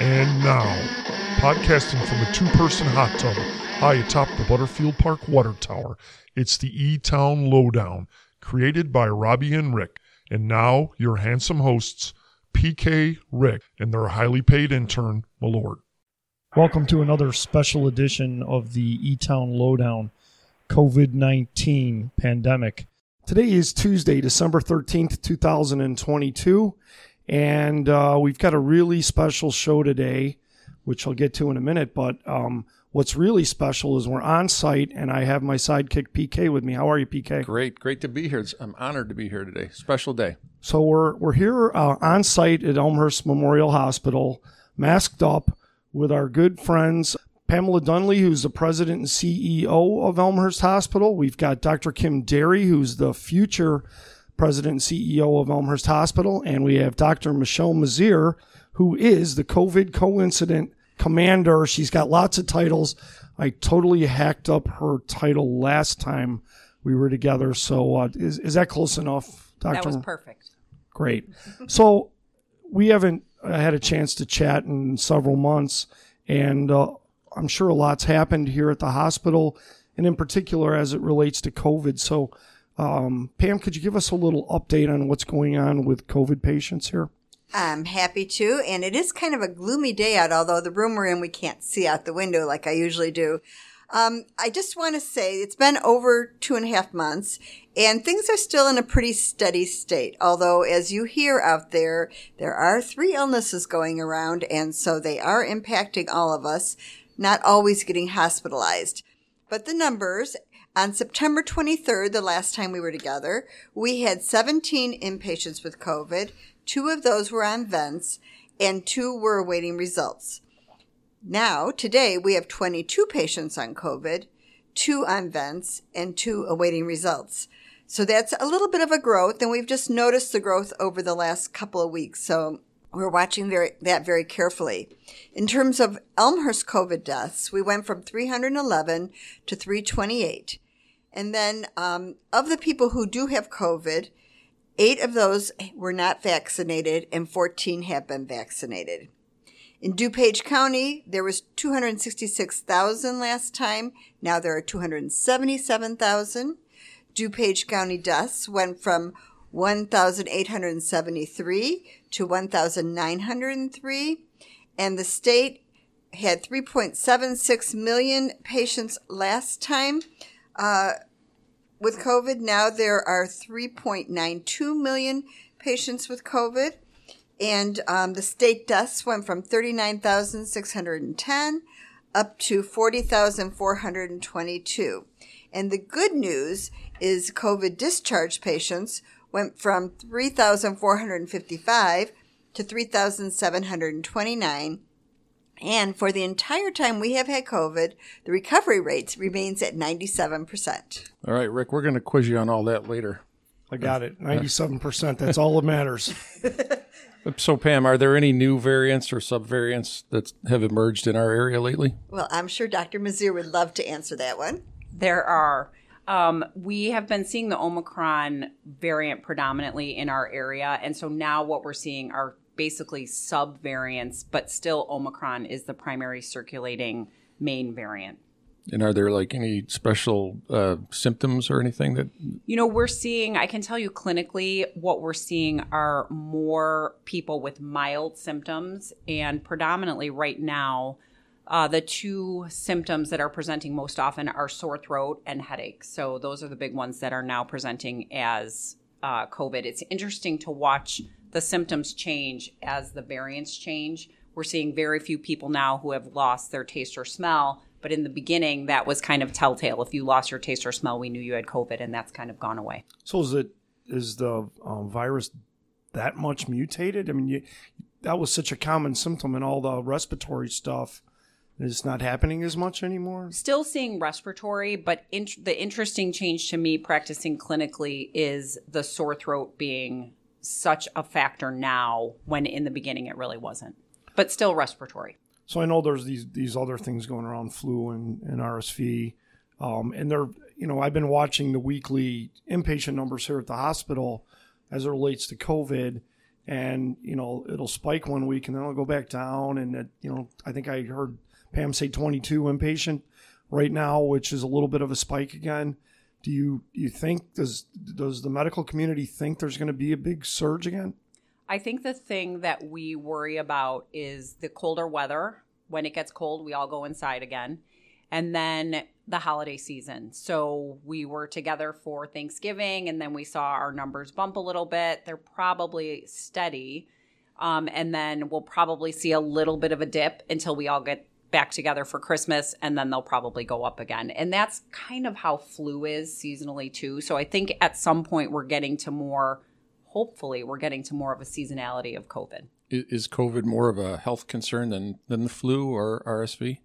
And now, podcasting from a two-person hot tub high atop the Butterfield Park Water Tower, it's the E-Town Lowdown, created by Robbie and Rick. And now, your handsome hosts, PK, Rick, and their highly paid intern, Malord. Welcome to another special edition of the E-Town Lowdown, COVID-19 Pandemic. Today is Tuesday, December 13th, 2022, and we've got a really special show today, which I'll get to in a minute, but what's really special is we're on site, and I have my sidekick, PK, with me. How are you, PK? Great to be here. I'm honored to be here today. Special day. So we're here on site at Elmhurst Memorial Hospital, masked up with our good friends, Pamela Dunley, who's the president and CEO of Elmhurst Hospital. We've got Dr. Kim Derry, who's the future president and CEO of Elmhurst Hospital. And we have Dr. Michelle Mazier, who is the COVID co-incident commander. She's got lots of titles. I totally hacked up her title last time we were together. So is that close enough, Dr.? That was perfect. Great. So we haven't had a chance to chat in several months, and I'm sure a lot's happened here at the hospital, and in particular as it relates to COVID. So, Pam, could you give us a little update on what's going on with COVID patients here? I'm happy to, and it is kind of a gloomy day out, although the room we're in, we can't see out the window like I usually do. I just want to say it's been over 2.5 months, and things are still in a pretty steady state, although as you hear out there, there are 3 illnesses going around, and so they are impacting all of us. Not always getting hospitalized. But the numbers, on September 23rd, the last time we were together, we had 17 inpatients with COVID. 2 of those were on vents, and 2 were awaiting results. Now, today, we have 22 patients on COVID, 2 on vents, and 2 awaiting results. So that's a little bit of a growth, and we've just noticed the growth over the last couple of weeks. So we're watching that very carefully. In terms of Elmhurst COVID deaths, we went from 311 to 328. And then of the people who do have COVID, 8 of those were not vaccinated and 14 have been vaccinated. In DuPage County, there was 266,000 last time. Now there are 277,000. DuPage County deaths went from 1,873 to 1,903, and the state had 3.76 million patients last time with COVID. Now there are 3.92 million patients with COVID, and the state deaths went from 39,610 up to 40,422. And the good news is COVID discharge patients went from 3,455 to 3,729. And for the entire time we have had COVID, the recovery rate remains at 97%. All right, Rick, we're going to quiz you on all that later. I got it. 97%. That's all that matters. So, Pam, are there any new variants or subvariants that have emerged in our area lately? Well, I'm sure Dr. Mazier would love to answer that one. There are. We have been seeing the Omicron variant predominantly in our area. And so now what we're seeing are basically sub-variants, but still Omicron is the primary circulating main variant. And are there like any special symptoms or anything that? You know, we're seeing, I can tell you clinically, what we're seeing are more people with mild symptoms, and predominantly right now, the 2 symptoms that are presenting most often are sore throat and headaches. So those are the big ones that are now presenting as COVID. It's interesting to watch the symptoms change as the variants change. We're seeing very few people now who have lost their taste or smell. But in the beginning, that was kind of telltale. If you lost your taste or smell, we knew you had COVID, and that's kind of gone away. So is the virus that much mutated? I mean, that was such a common symptom in all the respiratory stuff. It's not happening as much anymore? Still seeing respiratory, but the interesting change to me practicing clinically is the sore throat being such a factor now, when in the beginning it really wasn't, but still respiratory. So I know there's these other things going around, flu and RSV, and they're, you know, I've been watching the weekly inpatient numbers here at the hospital as it relates to COVID. and, you know, it'll spike 1 week and then it'll go back down. And, you know, I think I heard Pam say 22 inpatient right now, which is a little bit of a spike again. Do you think, does the medical community think there's going to be a big surge again? I think the thing that we worry about is the colder weather. When it gets cold, we all go inside again. And then the holiday season. So we were together for Thanksgiving, and then we saw our numbers bump a little bit. They're probably steady. And then we'll probably see a little bit of a dip until we all get back together for Christmas, and then they'll probably go up again. And that's kind of how flu is seasonally too. So I think at some point we're getting to more, hopefully we're getting to more of a seasonality of COVID. Is COVID more of a health concern than the flu or RSV?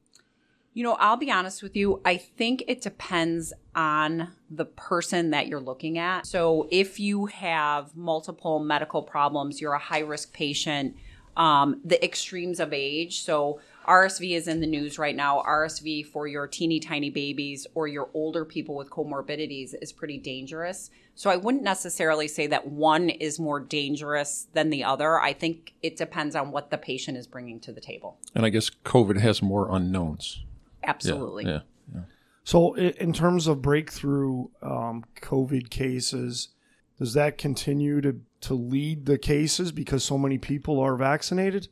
You know, I'll be honest with you. I think it depends on the person that you're looking at. So if you have multiple medical problems, you're a high-risk patient, the extremes of age. So RSV is in the news right now. RSV for your teeny tiny babies or your older people with comorbidities is pretty dangerous. So I wouldn't necessarily say that one is more dangerous than the other. I think it depends on what the patient is bringing to the table. And I guess COVID has more unknowns. Absolutely. Yeah. So in terms of breakthrough COVID cases, does that continue to lead the cases because so many people are vaccinated?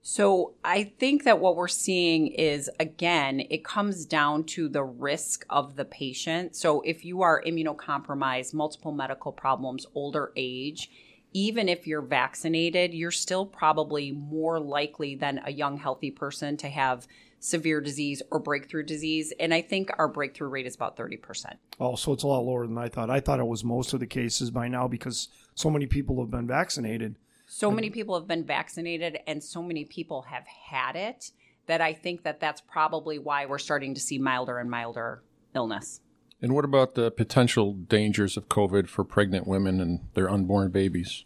So I think that what we're seeing is, again, it comes down to the risk of the patient. So if you are immunocompromised, multiple medical problems, older age, even if you're vaccinated, you're still probably more likely than a young, healthy person to have severe disease or breakthrough disease. And I think our breakthrough rate is about 30%. Oh, so it's a lot lower than I thought. I thought it was most of the cases by now because so many people have been vaccinated. So many people have been vaccinated and so many people have had it that I think that that's probably why we're starting to see milder and milder illness. And what about the potential dangers of COVID for pregnant women and their unborn babies?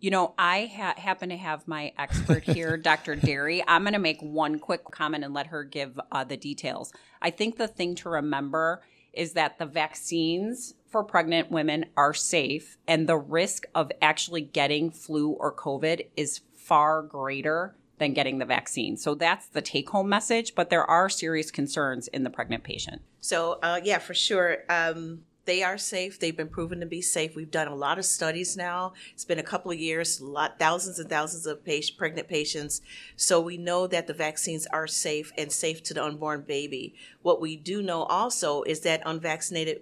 You know, I happen to have my expert here, Dr. Derry. I'm going to make one quick comment and let her give the details. I think the thing to remember is that the vaccines for pregnant women are safe, and the risk of actually getting flu or COVID is far greater than getting the vaccine. So that's the take-home message, but there are serious concerns in the pregnant patient. So, yeah, for sure. They are safe. They've been proven to be safe. We've done a lot of studies now. It's been a couple of years, thousands and thousands of pregnant patients. So we know that the vaccines are safe and safe to the unborn baby. What we do know also is that unvaccinated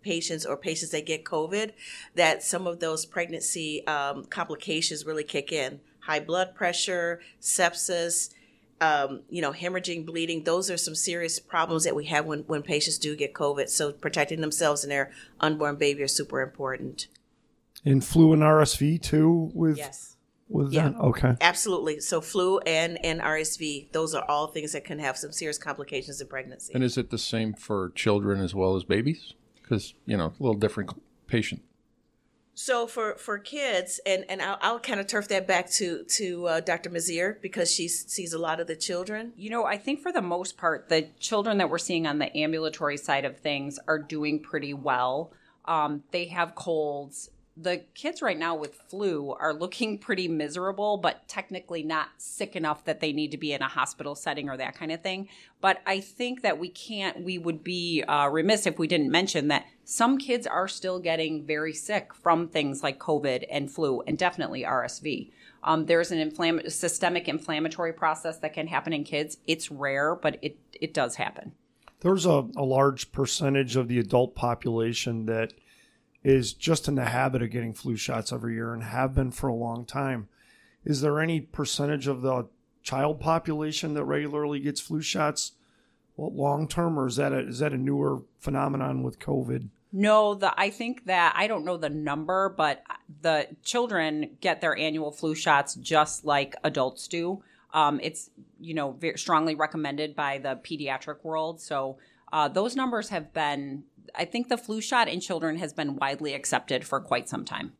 patients or patients that get COVID, that some of those pregnancy complications really kick in. High blood pressure, sepsis, hemorrhaging, bleeding. Those are some serious problems that we have when patients do get COVID. So protecting themselves and their unborn baby are super important. And flu and RSV too? That? Okay. Absolutely. So flu and RSV, those are all things that can have some serious complications in pregnancy. And is it the same for children as well as babies? Because, you know, a little different patient. So for kids, and I'll kind of turf that back to Dr. Mazier because she sees a lot of the children. You know, I think for the most part, the children that we're seeing on the ambulatory side of things are doing pretty well. They have colds. The kids right now with flu are looking pretty miserable, but technically not sick enough that they need to be in a hospital setting or that kind of thing. But I think that we would be remiss if we didn't mention that some kids are still getting very sick from things like COVID and flu and definitely RSV. There's an systemic inflammatory process that can happen in kids. It's rare, but it does happen. There's a large percentage of the adult population that is just in the habit of getting flu shots every year and have been for a long time. Is there any percentage of the child population that regularly gets flu shots long term, or is that a newer phenomenon with COVID? No, I think that, I don't know the number, but the children get their annual flu shots just like adults do. It's, you know, very strongly recommended by the pediatric world. So those numbers have been, I think the flu shot in children has been widely accepted for quite some time.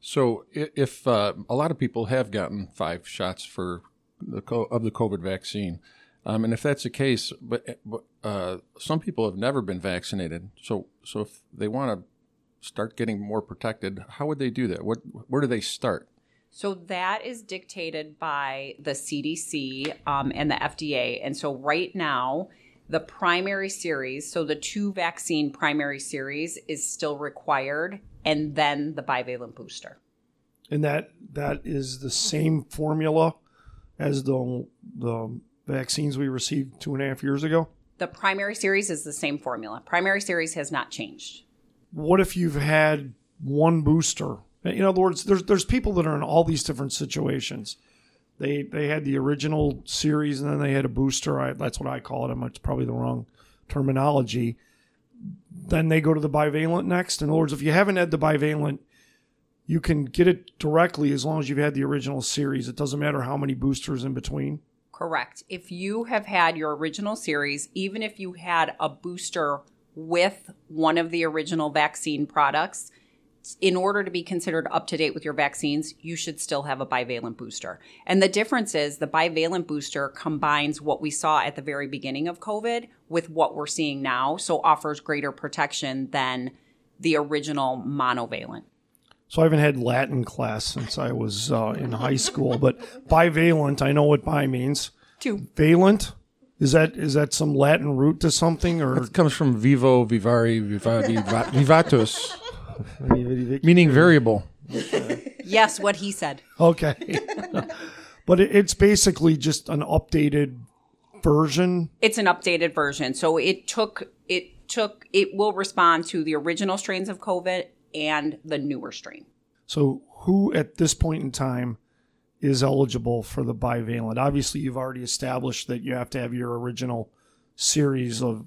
So if a lot of people have gotten 5 shots of the COVID vaccine, and if that's the case, but some people have never been vaccinated. So if they want to start getting more protected, how would they do that? Where do they start? So that is dictated by the CDC and the FDA. And so right now, the primary series, so the two vaccine primary series is still required, and then the bivalent booster. And that is the same formula as the vaccines we received 2.5 years ago? The primary series is the same formula. Primary series has not changed. What if you've had one booster? In other words, there's people that are in all these different situations. They had the original series, and then they had a booster. That's what I call it. It's probably the wrong terminology. Then they go to the bivalent next. In other words, if you haven't had the bivalent, you can get it directly as long as you've had the original series. It doesn't matter how many boosters in between. Correct. If you have had your original series, even if you had a booster with one of the original vaccine products, in order to be considered up to date with your vaccines, you should still have a bivalent booster. And the difference is the bivalent booster combines what we saw at the very beginning of COVID with what we're seeing now, so offers greater protection than the original monovalent. So I haven't had Latin class since I was in high school, but bivalent, I know what bi means. Two. Valent? Is that some Latin root to something? Or it comes from vivo, vivari, vivavi, vivatus. Meaning variable. Yes, what he said. Okay. But it's basically just an updated version. It's an updated version. So it will respond to the original strains of COVID and the newer strain. So who at this point in time is eligible for the bivalent? Obviously, you've already established that you have to have your original series of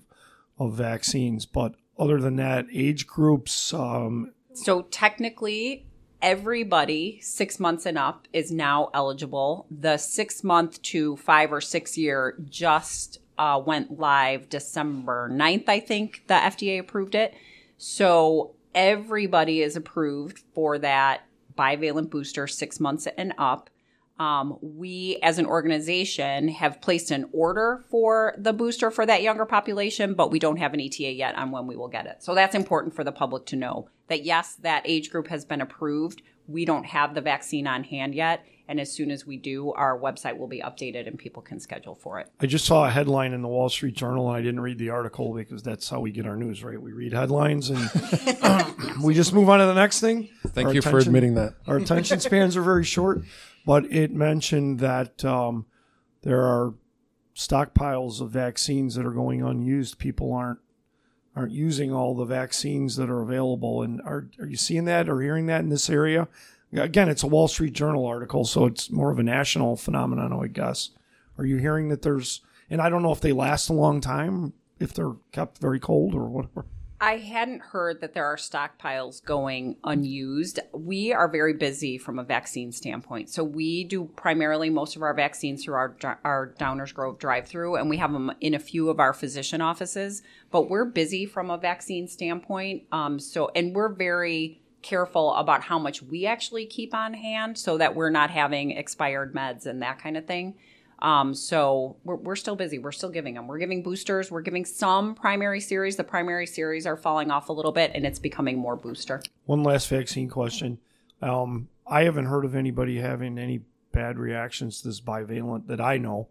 vaccines, but other than that, age groups? So technically, everybody 6 months and up is now eligible. The 6 month to 5 or 6 year just went live December 9th, I think the FDA approved it. So everybody is approved for that bivalent booster 6 months and up. We, as an organization, have placed an order for the booster for that younger population, but we don't have an ETA yet on when we will get it. So that's important for the public to know that, yes, that age group has been approved. We don't have the vaccine on hand yet. And as soon as we do, our website will be updated and people can schedule for it. I just saw a headline in the Wall Street Journal, and I didn't read the article because that's how we get our news, right? We read headlines and we just move on to the next thing. Thank you for admitting that. Our attention spans are very short, but it mentioned that there are stockpiles of vaccines that are going unused. People aren't using all the vaccines that are available. And are you seeing that or hearing that in this area? Again, it's a Wall Street Journal article, so it's more of a national phenomenon, I guess. Are you hearing that there's, and I don't know if they last a long time, if they're kept very cold or whatever? I hadn't heard that there are stockpiles going unused. We are very busy from a vaccine standpoint. So we do primarily most of our vaccines through our Downers Grove drive-through, and we have them in a few of our physician offices. But we're busy from a vaccine standpoint, and we're very careful about how much we actually keep on hand so that we're not having expired meds and that kind of thing. So we're still busy. We're still giving them. We're giving boosters. We're giving some primary series. The primary series are falling off a little bit, and it's becoming more booster. One last vaccine question. I haven't heard of anybody having any bad reactions to this bivalent that I know.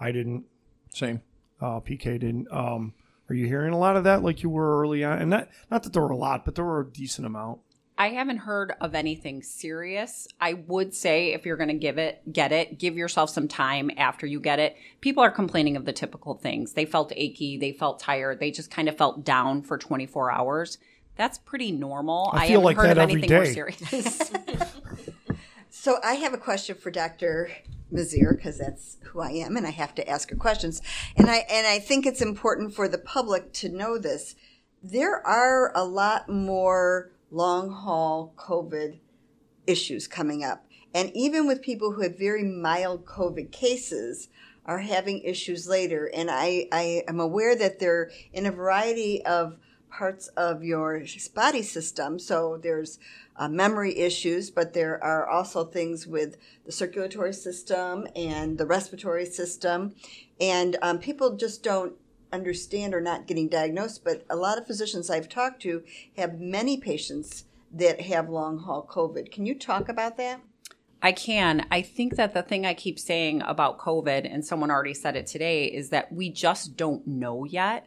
I didn't. Same. PK didn't. Are you hearing a lot of that like you were early on? And not that there were a lot, but there were a decent amount. I haven't heard of anything serious. I would say if you're going to give yourself some time after you get it. People are complaining of the typical things. They felt achy. They felt tired. They just kind of felt down for 24 hours. That's pretty normal. I feel like that every day. I haven't heard of anything more serious. So I have a question for Dr. Mazier, because that's who I am, and I have to ask her questions. And I think it's important for the public to know this. There are a lot more long-haul COVID issues coming up. And even with people who have very mild COVID cases are having issues later. And I am aware that they're in a variety of parts of your body system. So there's memory issues, but there are also things with the circulatory system and the respiratory system. And people just don't understand or not getting diagnosed, but a lot of physicians I've talked to have many patients that have long haul COVID. Can you talk about that? I can. I think that the thing I keep saying about COVID, and someone already said it today, is that we just don't know yet.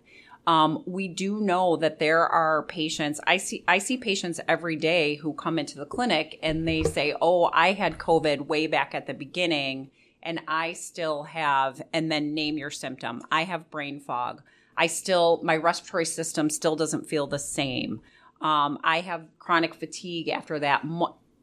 We do know that there are patients. I see patients every day who come into the clinic and they say, oh, I had COVID way back at the beginning and I still have, and then name your symptom. I have brain fog. My respiratory system still doesn't feel the same. I have chronic fatigue after that.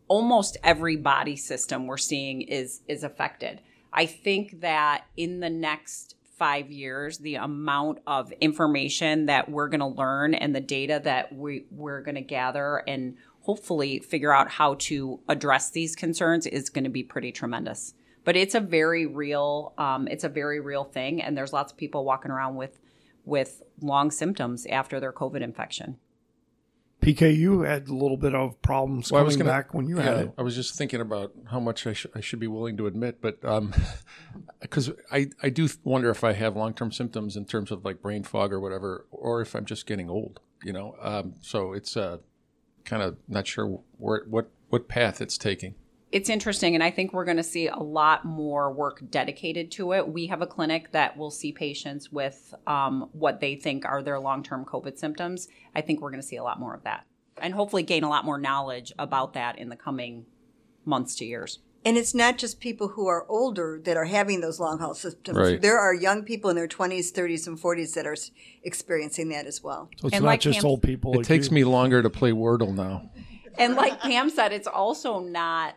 Almost every body system we're seeing is affected. I think that in the next 5 years, the amount of information that we're going to learn and the data that we're going to gather and hopefully figure out how to address these concerns is going to be pretty tremendous. But it's a very real thing, and there's lots of people walking around with long symptoms after their COVID infection. PK, you had a little bit of problems back when you had it. I was just thinking about how much I should be willing to admit, but because I do wonder if I have long-term symptoms in terms of like brain fog or whatever, or if I'm just getting old, you know. So it's kind of not sure what path it's taking. It's interesting, and I think we're going to see a lot more work dedicated to it. We have a clinic that will see patients with what they think are their long-term COVID symptoms. I think we're going to see a lot more of that and hopefully gain a lot more knowledge about that in the coming months to years. And it's not just people who are older that are having those long haul symptoms. Right. There are young people in their 20s, 30s, and 40s that are experiencing that as well. So it's and not like just old people. It takes me longer to play Wordle now. And like Pam said, it's also not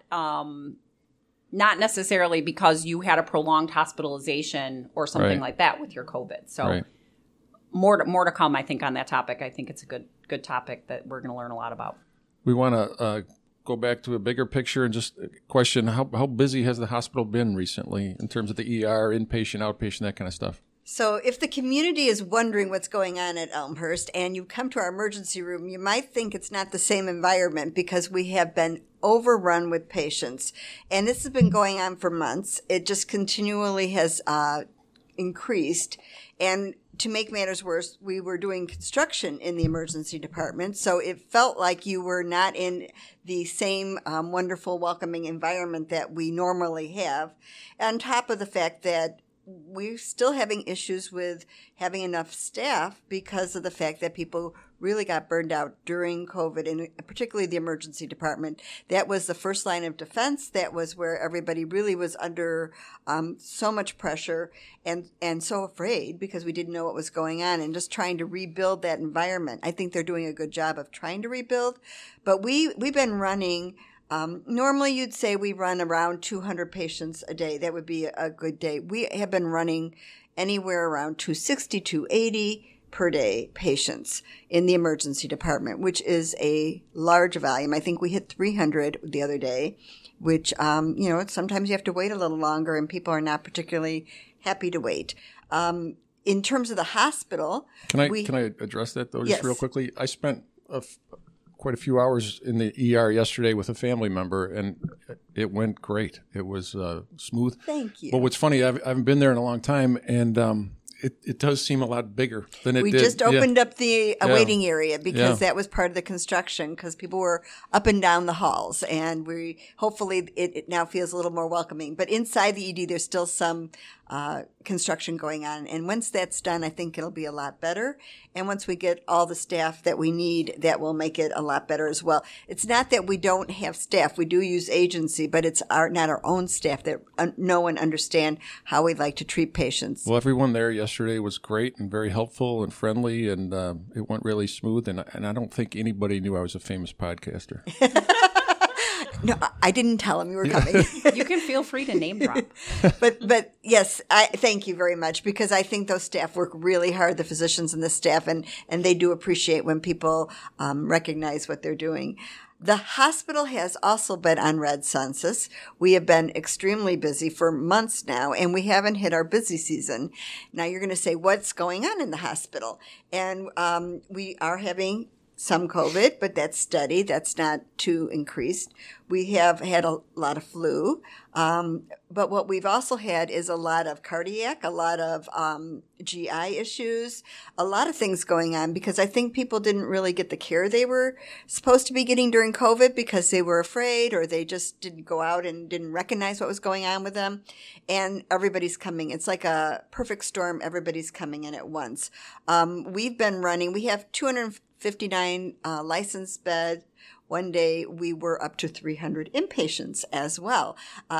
necessarily because you had a prolonged hospitalization or something like that with your COVID. So more to come, I think, on that topic. I think it's a good topic that we're going to learn a lot about. We want to go back to a bigger picture and just question how busy has the hospital been recently in terms of the ER, inpatient, outpatient, that kind of stuff. So if the community is wondering what's going on at Elmhurst and you come to our emergency room, you might think it's not the same environment because we have been overrun with patients. And this has been going on for months. It just continually has increased. And to make matters worse, we were doing construction in the emergency department. So it felt like you were not in the same wonderful, welcoming environment that we normally have. On top of the fact that we're still having issues with having enough staff because of the fact that people really got burned out during COVID, and particularly the emergency department. That was the first line of defense. That was where everybody really was under so much pressure and so afraid because we didn't know what was going on and just trying to rebuild that environment. I think they're doing a good job of trying to rebuild, but we've been running normally you'd say we run around 200 patients a day. That would be a good day. We have been running anywhere around 260, 280 per day patients in the emergency department, which is a large volume. I think we hit 300 the other day, which, sometimes you have to wait a little longer and people are not particularly happy to wait. In terms of the hospital. Can I address that, though, just real quickly? I spent quite a few hours in the ER yesterday with a family member, and it went great. It was smooth. Thank you. But what's funny, I haven't been there in a long time, and it does seem a lot bigger than it did. We just opened up the waiting area because that was part of the construction because people were up and down the halls, and hopefully it now feels a little more welcoming. But inside the ED, there's still some construction going on. And once that's done, I think it'll be a lot better. And once we get all the staff that we need, that will make it a lot better as well. It's not that we don't have staff. We do use agency, but it's not our own staff that know and understand how we'd like to treat patients. Well, everyone there yesterday was great and very helpful and friendly, and it went really smooth. And I don't think anybody knew I was a famous podcaster. No, I didn't tell him you were coming. You can feel free to name drop. But yes, I thank you very much because I think those staff work really hard, the physicians and the staff, and they do appreciate when people recognize what they're doing. The hospital has also been on red census. We have been extremely busy for months now, and we haven't hit our busy season. Now you're going to say, what's going on in the hospital? And we are having some COVID, but that's steady. That's not too increased. We have had a lot of flu. But what we've also had is a lot of cardiac, a lot of GI issues, a lot of things going on because I think people didn't really get the care they were supposed to be getting during COVID because they were afraid or they just didn't go out and didn't recognize what was going on with them. And everybody's coming. It's like a perfect storm. Everybody's coming in at once. We've been running. We have 259 licensed beds. One day we were up to 300 inpatients as well.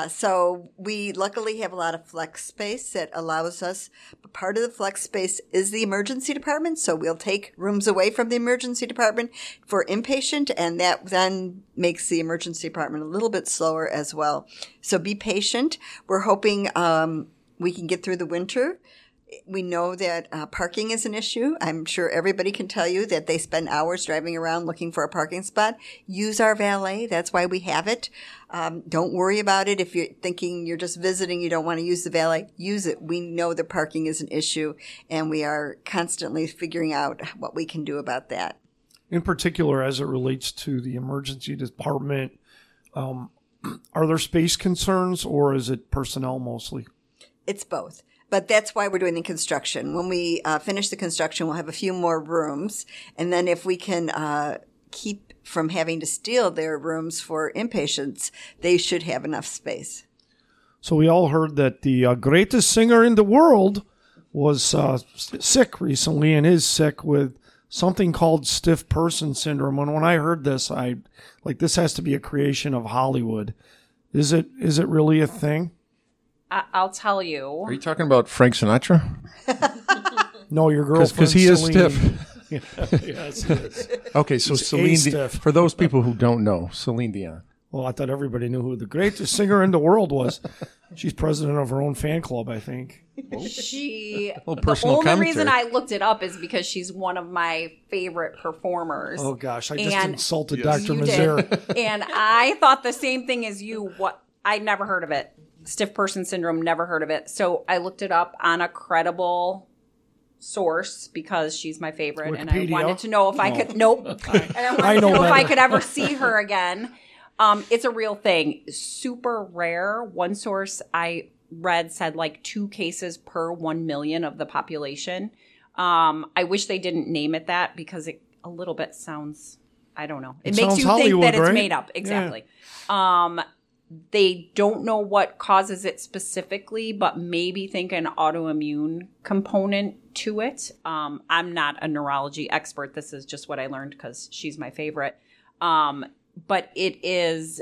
So we luckily have a lot of flex space that allows us. Part of the flex space is the emergency department. So we'll take rooms away from the emergency department for inpatient, and that then makes the emergency department a little bit slower as well. So be patient. We're hoping we can get through the winter. We know that parking is an issue. I'm sure everybody can tell you that they spend hours driving around looking for a parking spot. Use our valet. That's why we have it. Don't worry about it. If you're thinking you're just visiting, you don't want to use the valet, use it. We know the parking is an issue, and we are constantly figuring out what we can do about that. In particular, as it relates to the emergency department, are there space concerns or is it personnel mostly? It's both. But that's why we're doing the construction. When we finish the construction, we'll have a few more rooms. And then if we can keep from having to steal their rooms for inpatients, they should have enough space. So we all heard that the greatest singer in the world was sick recently and is sick with something called stiff person syndrome. And when I heard this, I like, this has to be a creation of Hollywood. Is it really a thing? I'll tell you. Are you talking about Frank Sinatra? No, your girlfriend. Because he is stiff. Yes, he is. Okay, so he's Celine Dion. For those people who don't know, Celine Dion. Well, I thought everybody knew who the greatest singer in the world was. She's president of her own fan club, I think. The only reason I looked it up is because she's one of my favorite performers. Oh, gosh. I just insulted Dr. Mazier. And I thought the same thing as you. What? I never heard of it. Stiff person syndrome, never heard of it. So I looked it up on a credible source because she's my favorite. Wikipedia. And I wanted to know if I could. Nope. And I wanted to know if I could ever see her again. It's a real thing. Super rare. One source I read said like 2 cases per 1 million of the population. I wish they didn't name it that because it a little bit sounds, I don't know. It makes you Hollywood, think that it's right? Made up. Exactly. Yeah. They don't know what causes it specifically, but maybe think an autoimmune component to it. I'm not a neurology expert. This is just what I learned because she's my favorite. But it is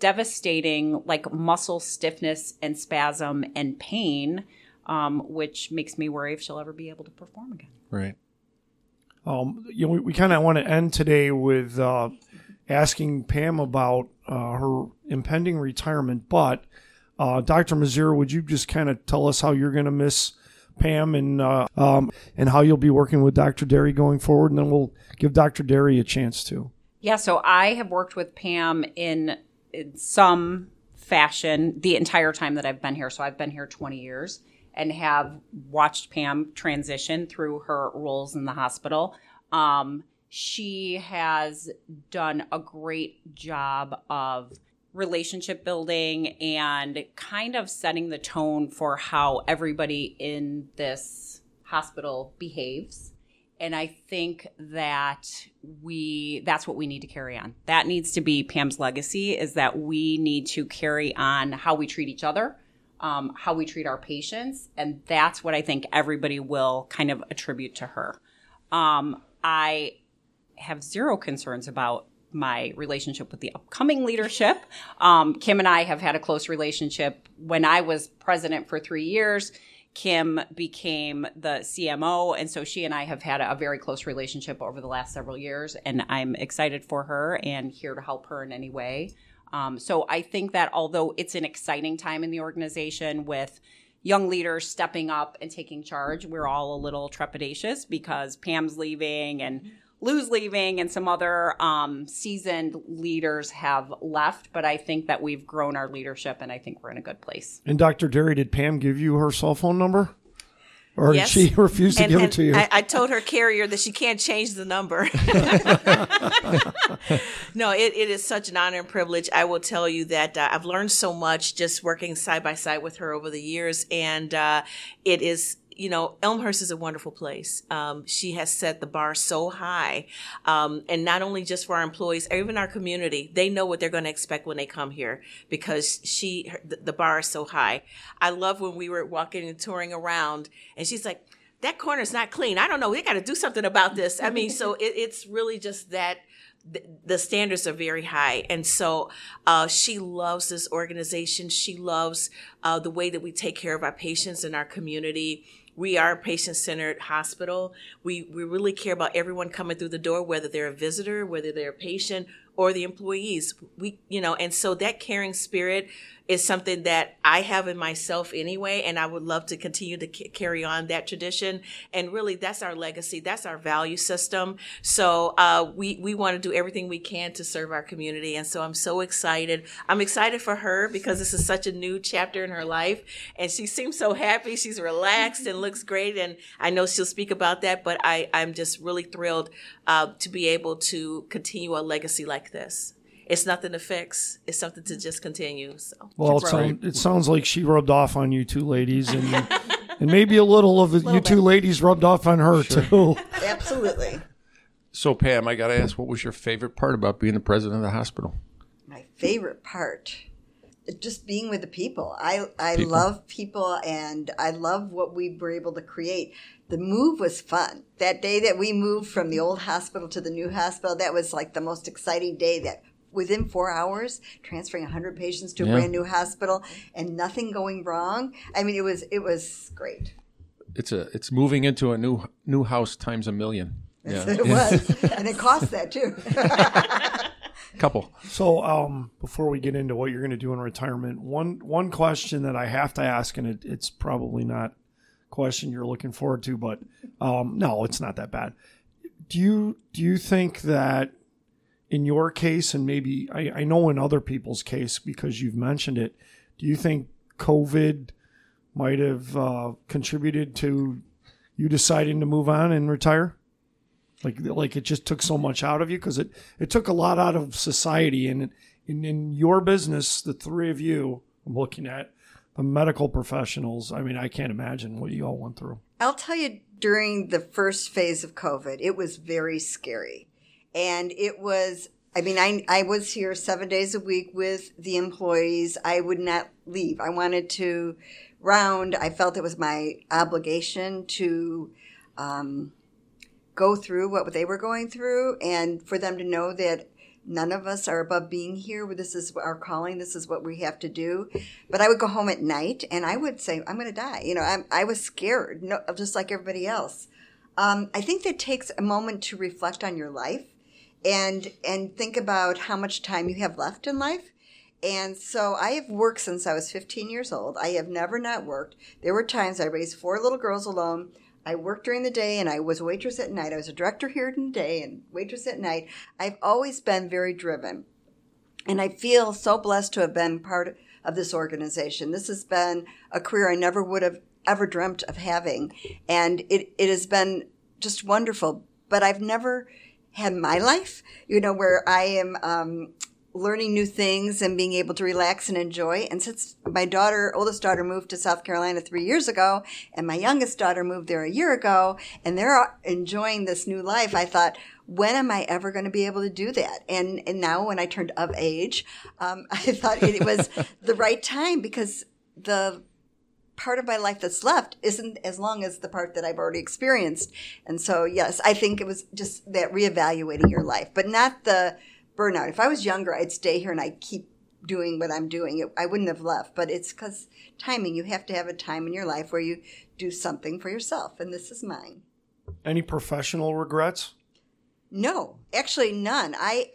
devastating, like muscle stiffness and spasm and pain, which makes me worry if she'll ever be able to perform again. Right. You know, we kind of want to end today with asking Pam about her impending retirement. But Dr. Mazier, would you just kind of tell us how you're going to miss Pam and how you'll be working with Dr. Derry going forward? And then we'll give Dr. Derry a chance too. Yeah, so I have worked with Pam in some fashion the entire time that I've been here. So I've been here 20 years and have watched Pam transition through her roles in the hospital. She has done a great job of relationship building and kind of setting the tone for how everybody in this hospital behaves. And I think that that's what we need to carry on. That needs to be Pam's legacy, is that we need to carry on how we treat each other, how we treat our patients. And that's what I think everybody will kind of attribute to her. I have zero concerns about my relationship with the upcoming leadership. Kim and I have had a close relationship. When I was president for 3 years, Kim became the CMO, and so she and I have had a very close relationship over the last several years, and I'm excited for her and here to help her in any way. So I think that although it's an exciting time in the organization with young leaders stepping up and taking charge, we're all a little trepidatious because Pam's leaving and Lou's leaving and some other seasoned leaders have left, but I think that we've grown our leadership and I think we're in a good place. And Dr. Derry, did Pam give you her cell phone number? Or yes. She refused to give it to you. I told her carrier that she can't change the number. No, it is such an honor and privilege. I will tell you that I've learned so much just working side by side with her over the years. And it is, you know, Elmhurst is a wonderful place. She has set the bar so high. And not only just for our employees, even our community, they know what they're going to expect when they come here because the bar is so high. I love when we were walking and touring around and she's like, that corner's not clean. I don't know. We got to do something about this. I mean, so it's really just that. The standards are very high. And so she loves this organization. She loves the way that we take care of our patients in our community. We are a patient-centered hospital. We really care about everyone coming through the door, whether they're a visitor, whether they're a patient, or the employees. And so that caring spirit is something that I have in myself anyway, and I would love to continue to carry on that tradition. And really, that's our legacy. That's our value system. So we want to do everything we can to serve our community. And so I'm so excited. I'm excited for her because this is such a new chapter in her life. And she seems so happy. She's relaxed and looks great. And I know she'll speak about that, but I'm just really thrilled to be able to continue a legacy like this. It's nothing to fix. It's something to just continue. So. Well, it sounds like she rubbed off on you two ladies, and and maybe a little of you two ladies rubbed off on her too. Absolutely. So, Pam, I got to ask, what was your favorite part about being the president of the hospital? My favorite part, just being with the people. I love people, and I love what we were able to create. The move was fun. That day that we moved from the old hospital to the new hospital, that was like the most exciting day. That within 4 hours, transferring 100 patients to a brand new hospital and nothing going wrong. I mean, it was great. It's moving into a new house times a million. Yes, yeah. It was, and it cost that too. Couple. So before we get into what you're going to do in retirement, one question that I have to ask, and it's probably not question you're looking forward to, but no, it's not that bad. Do you think that in your case, and maybe I know in other people's case because you've mentioned it, do you think COVID might have contributed to you deciding to move on and retire? Like it just took so much out of you because it took a lot out of society, and in your business, the three of you I'm looking at. The medical professionals, I mean, I can't imagine what you all went through. I'll tell you, during the first phase of COVID, it was very scary. And it was, I mean, I was here 7 days a week with the employees. I would not leave. I wanted to round. I felt it was my obligation to go through what they were going through and for them to know that none of us are above being here. This is our calling. This is what we have to do. But I would go home at night and I would say, I'm going to die. You know, I was scared, just like everybody else. I think that takes a moment to reflect on your life and think about how much time you have left in life. And so I have worked since I was 15 years old. I have never not worked. There were times I raised 4 little girls alone. I worked during the day, and I was a waitress at night. I was a director here in the day and waitress at night. I've always been very driven, and I feel so blessed to have been part of this organization. This has been a career I never would have ever dreamt of having, and it has been just wonderful. But I've never had my life, you know, where I am learning new things and being able to relax and enjoy. And since my oldest daughter moved to South Carolina 3 years ago, and my youngest daughter moved there a year ago, and they're enjoying this new life, I thought, when am I ever going to be able to do that? And now when I turned of age, I thought it was the right time, because the part of my life that's left isn't as long as the part that I've already experienced. And so, yes, I think it was just that reevaluating your life, but not the burnout. If I was younger, I'd stay here and I'd keep doing what I'm doing. I wouldn't have left, but it's because timing. You have to have a time in your life where you do something for yourself, and this is mine. Any professional regrets? No, actually none. I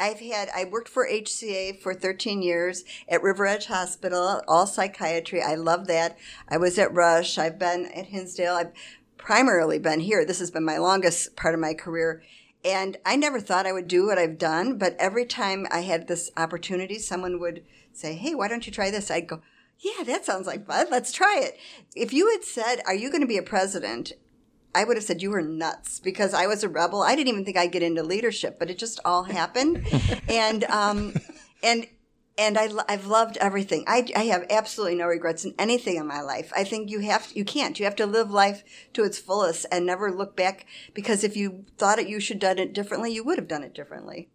worked for HCA for 13 years at River Edge Hospital, all psychiatry. I love that. I was at Rush. I've been at Hinsdale. I've primarily been here. This has been my longest part of my career. And I never thought I would do what I've done, but every time I had this opportunity, someone would say, hey, why don't you try this? I'd go, yeah, that sounds like fun. Let's try it. If you had said, are you going to be a president? I would have said you were nuts because I was a rebel. I didn't even think I'd get into leadership, but it just all happened. And I've loved everything. I have absolutely no regrets in anything in my life. I think you have to live life to its fullest and never look back, because if you thought you should have done it differently, you would have done it differently.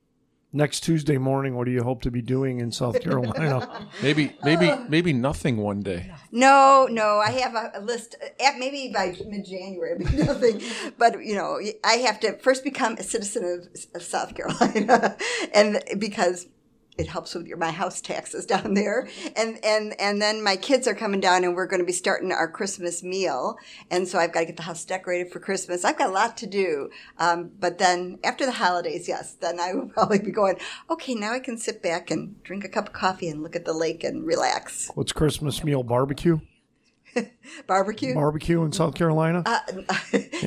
Next Tuesday morning, what do you hope to be doing in South Carolina? maybe nothing one day. No, I have a list. Maybe by mid-January, it'll be nothing. But you know, I have to first become a citizen of South Carolina, and because it helps with my house taxes down there, and then my kids are coming down, and we're going to be starting our Christmas meal, and so I've got to get the house decorated for Christmas. I've got a lot to do, but then after the holidays, yes, then I will probably be going, okay, now I can sit back and drink a cup of coffee and look at the lake and relax. What's Christmas meal? Barbecue? Barbecue in South Carolina?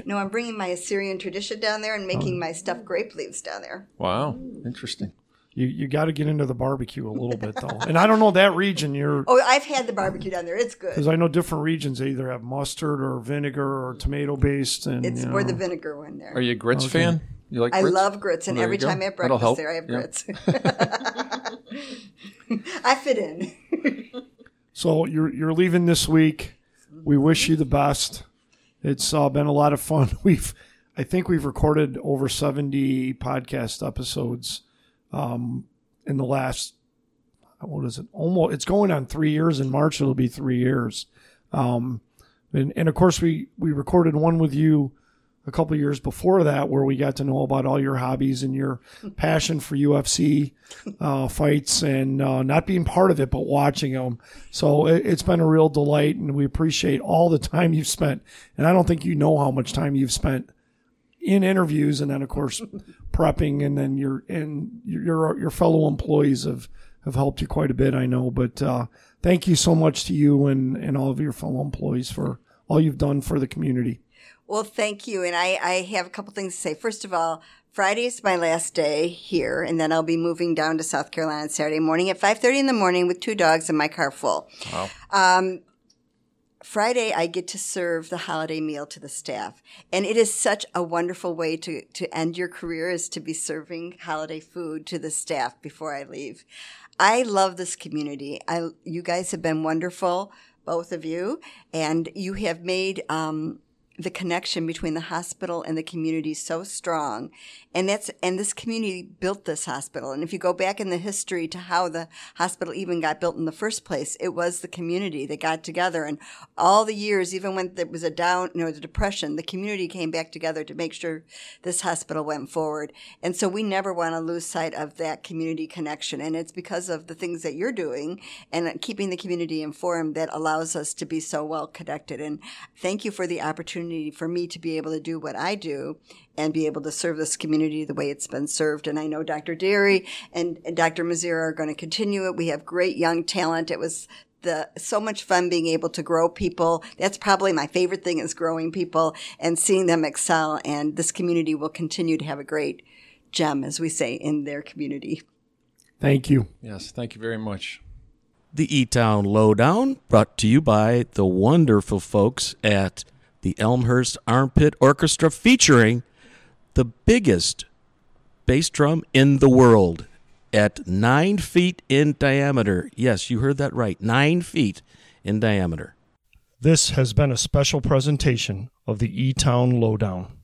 No, I'm bringing my Assyrian tradition down there and making my stuffed grape leaves down there. Wow, interesting. You got to get into the barbecue a little bit, though. And I don't know that region you're... Oh, I've had the barbecue down there. It's good. Because I know different regions, they either have mustard or vinegar or tomato-based. And it's more the vinegar one there. Are you a grits fan? You like grits? I love grits, and every time I have breakfast there, I have grits. I fit in. So you're leaving this week. We wish you the best. It's been a lot of fun. I think we've recorded over 70 podcast episodes in the last, what is it? Almost, it's going on 3 years. In March, it'll be 3 years. And of course we recorded one with you a couple of years before that, where we got to know about all your hobbies and your passion for UFC, fights and, not being part of it, but watching them. So it's been a real delight, and we appreciate all the time you've spent. And I don't think you know how much time you've spent in interviews, and then of course prepping, and then your fellow employees have helped you quite a bit, I know, but thank you so much to you and all of your fellow employees for all you've done for the community. Well, thank you, and I have a couple things to say. First of all, Friday's my last day here, and then I'll be moving down to South Carolina on Saturday morning at 5:30 in the morning with 2 dogs and my car full. Wow. Friday, I get to serve the holiday meal to the staff. And it is such a wonderful way to end your career, is to be serving holiday food to the staff before I leave. I love this community. You guys have been wonderful, both of you. And you have made the connection between the hospital and the community so strong. And this community built this hospital. And if you go back in the history to how the hospital even got built in the first place, it was the community that got together. And all the years, even when there was the depression, the community came back together to make sure this hospital went forward. And so we never want to lose sight of that community connection. And it's because of the things that you're doing and keeping the community informed that allows us to be so well connected. And thank you for the opportunity for me to be able to do what I do and be able to serve this community the way it's been served. And I know Dr. Derry and Dr. Mazier are going to continue it. We have great young talent. It was so much fun being able to grow people. That's probably my favorite thing, is growing people and seeing them excel. And this community will continue to have a great gem, as we say, in their community. Thank you. Yes, thank you very much. The E-Town Lowdown, brought to you by the wonderful folks at the Elmhurst Armpit Orchestra, featuring the biggest bass drum in the world at 9 feet in diameter. Yes, you heard that right, 9 feet in diameter. This has been a special presentation of the E-Town Lowdown.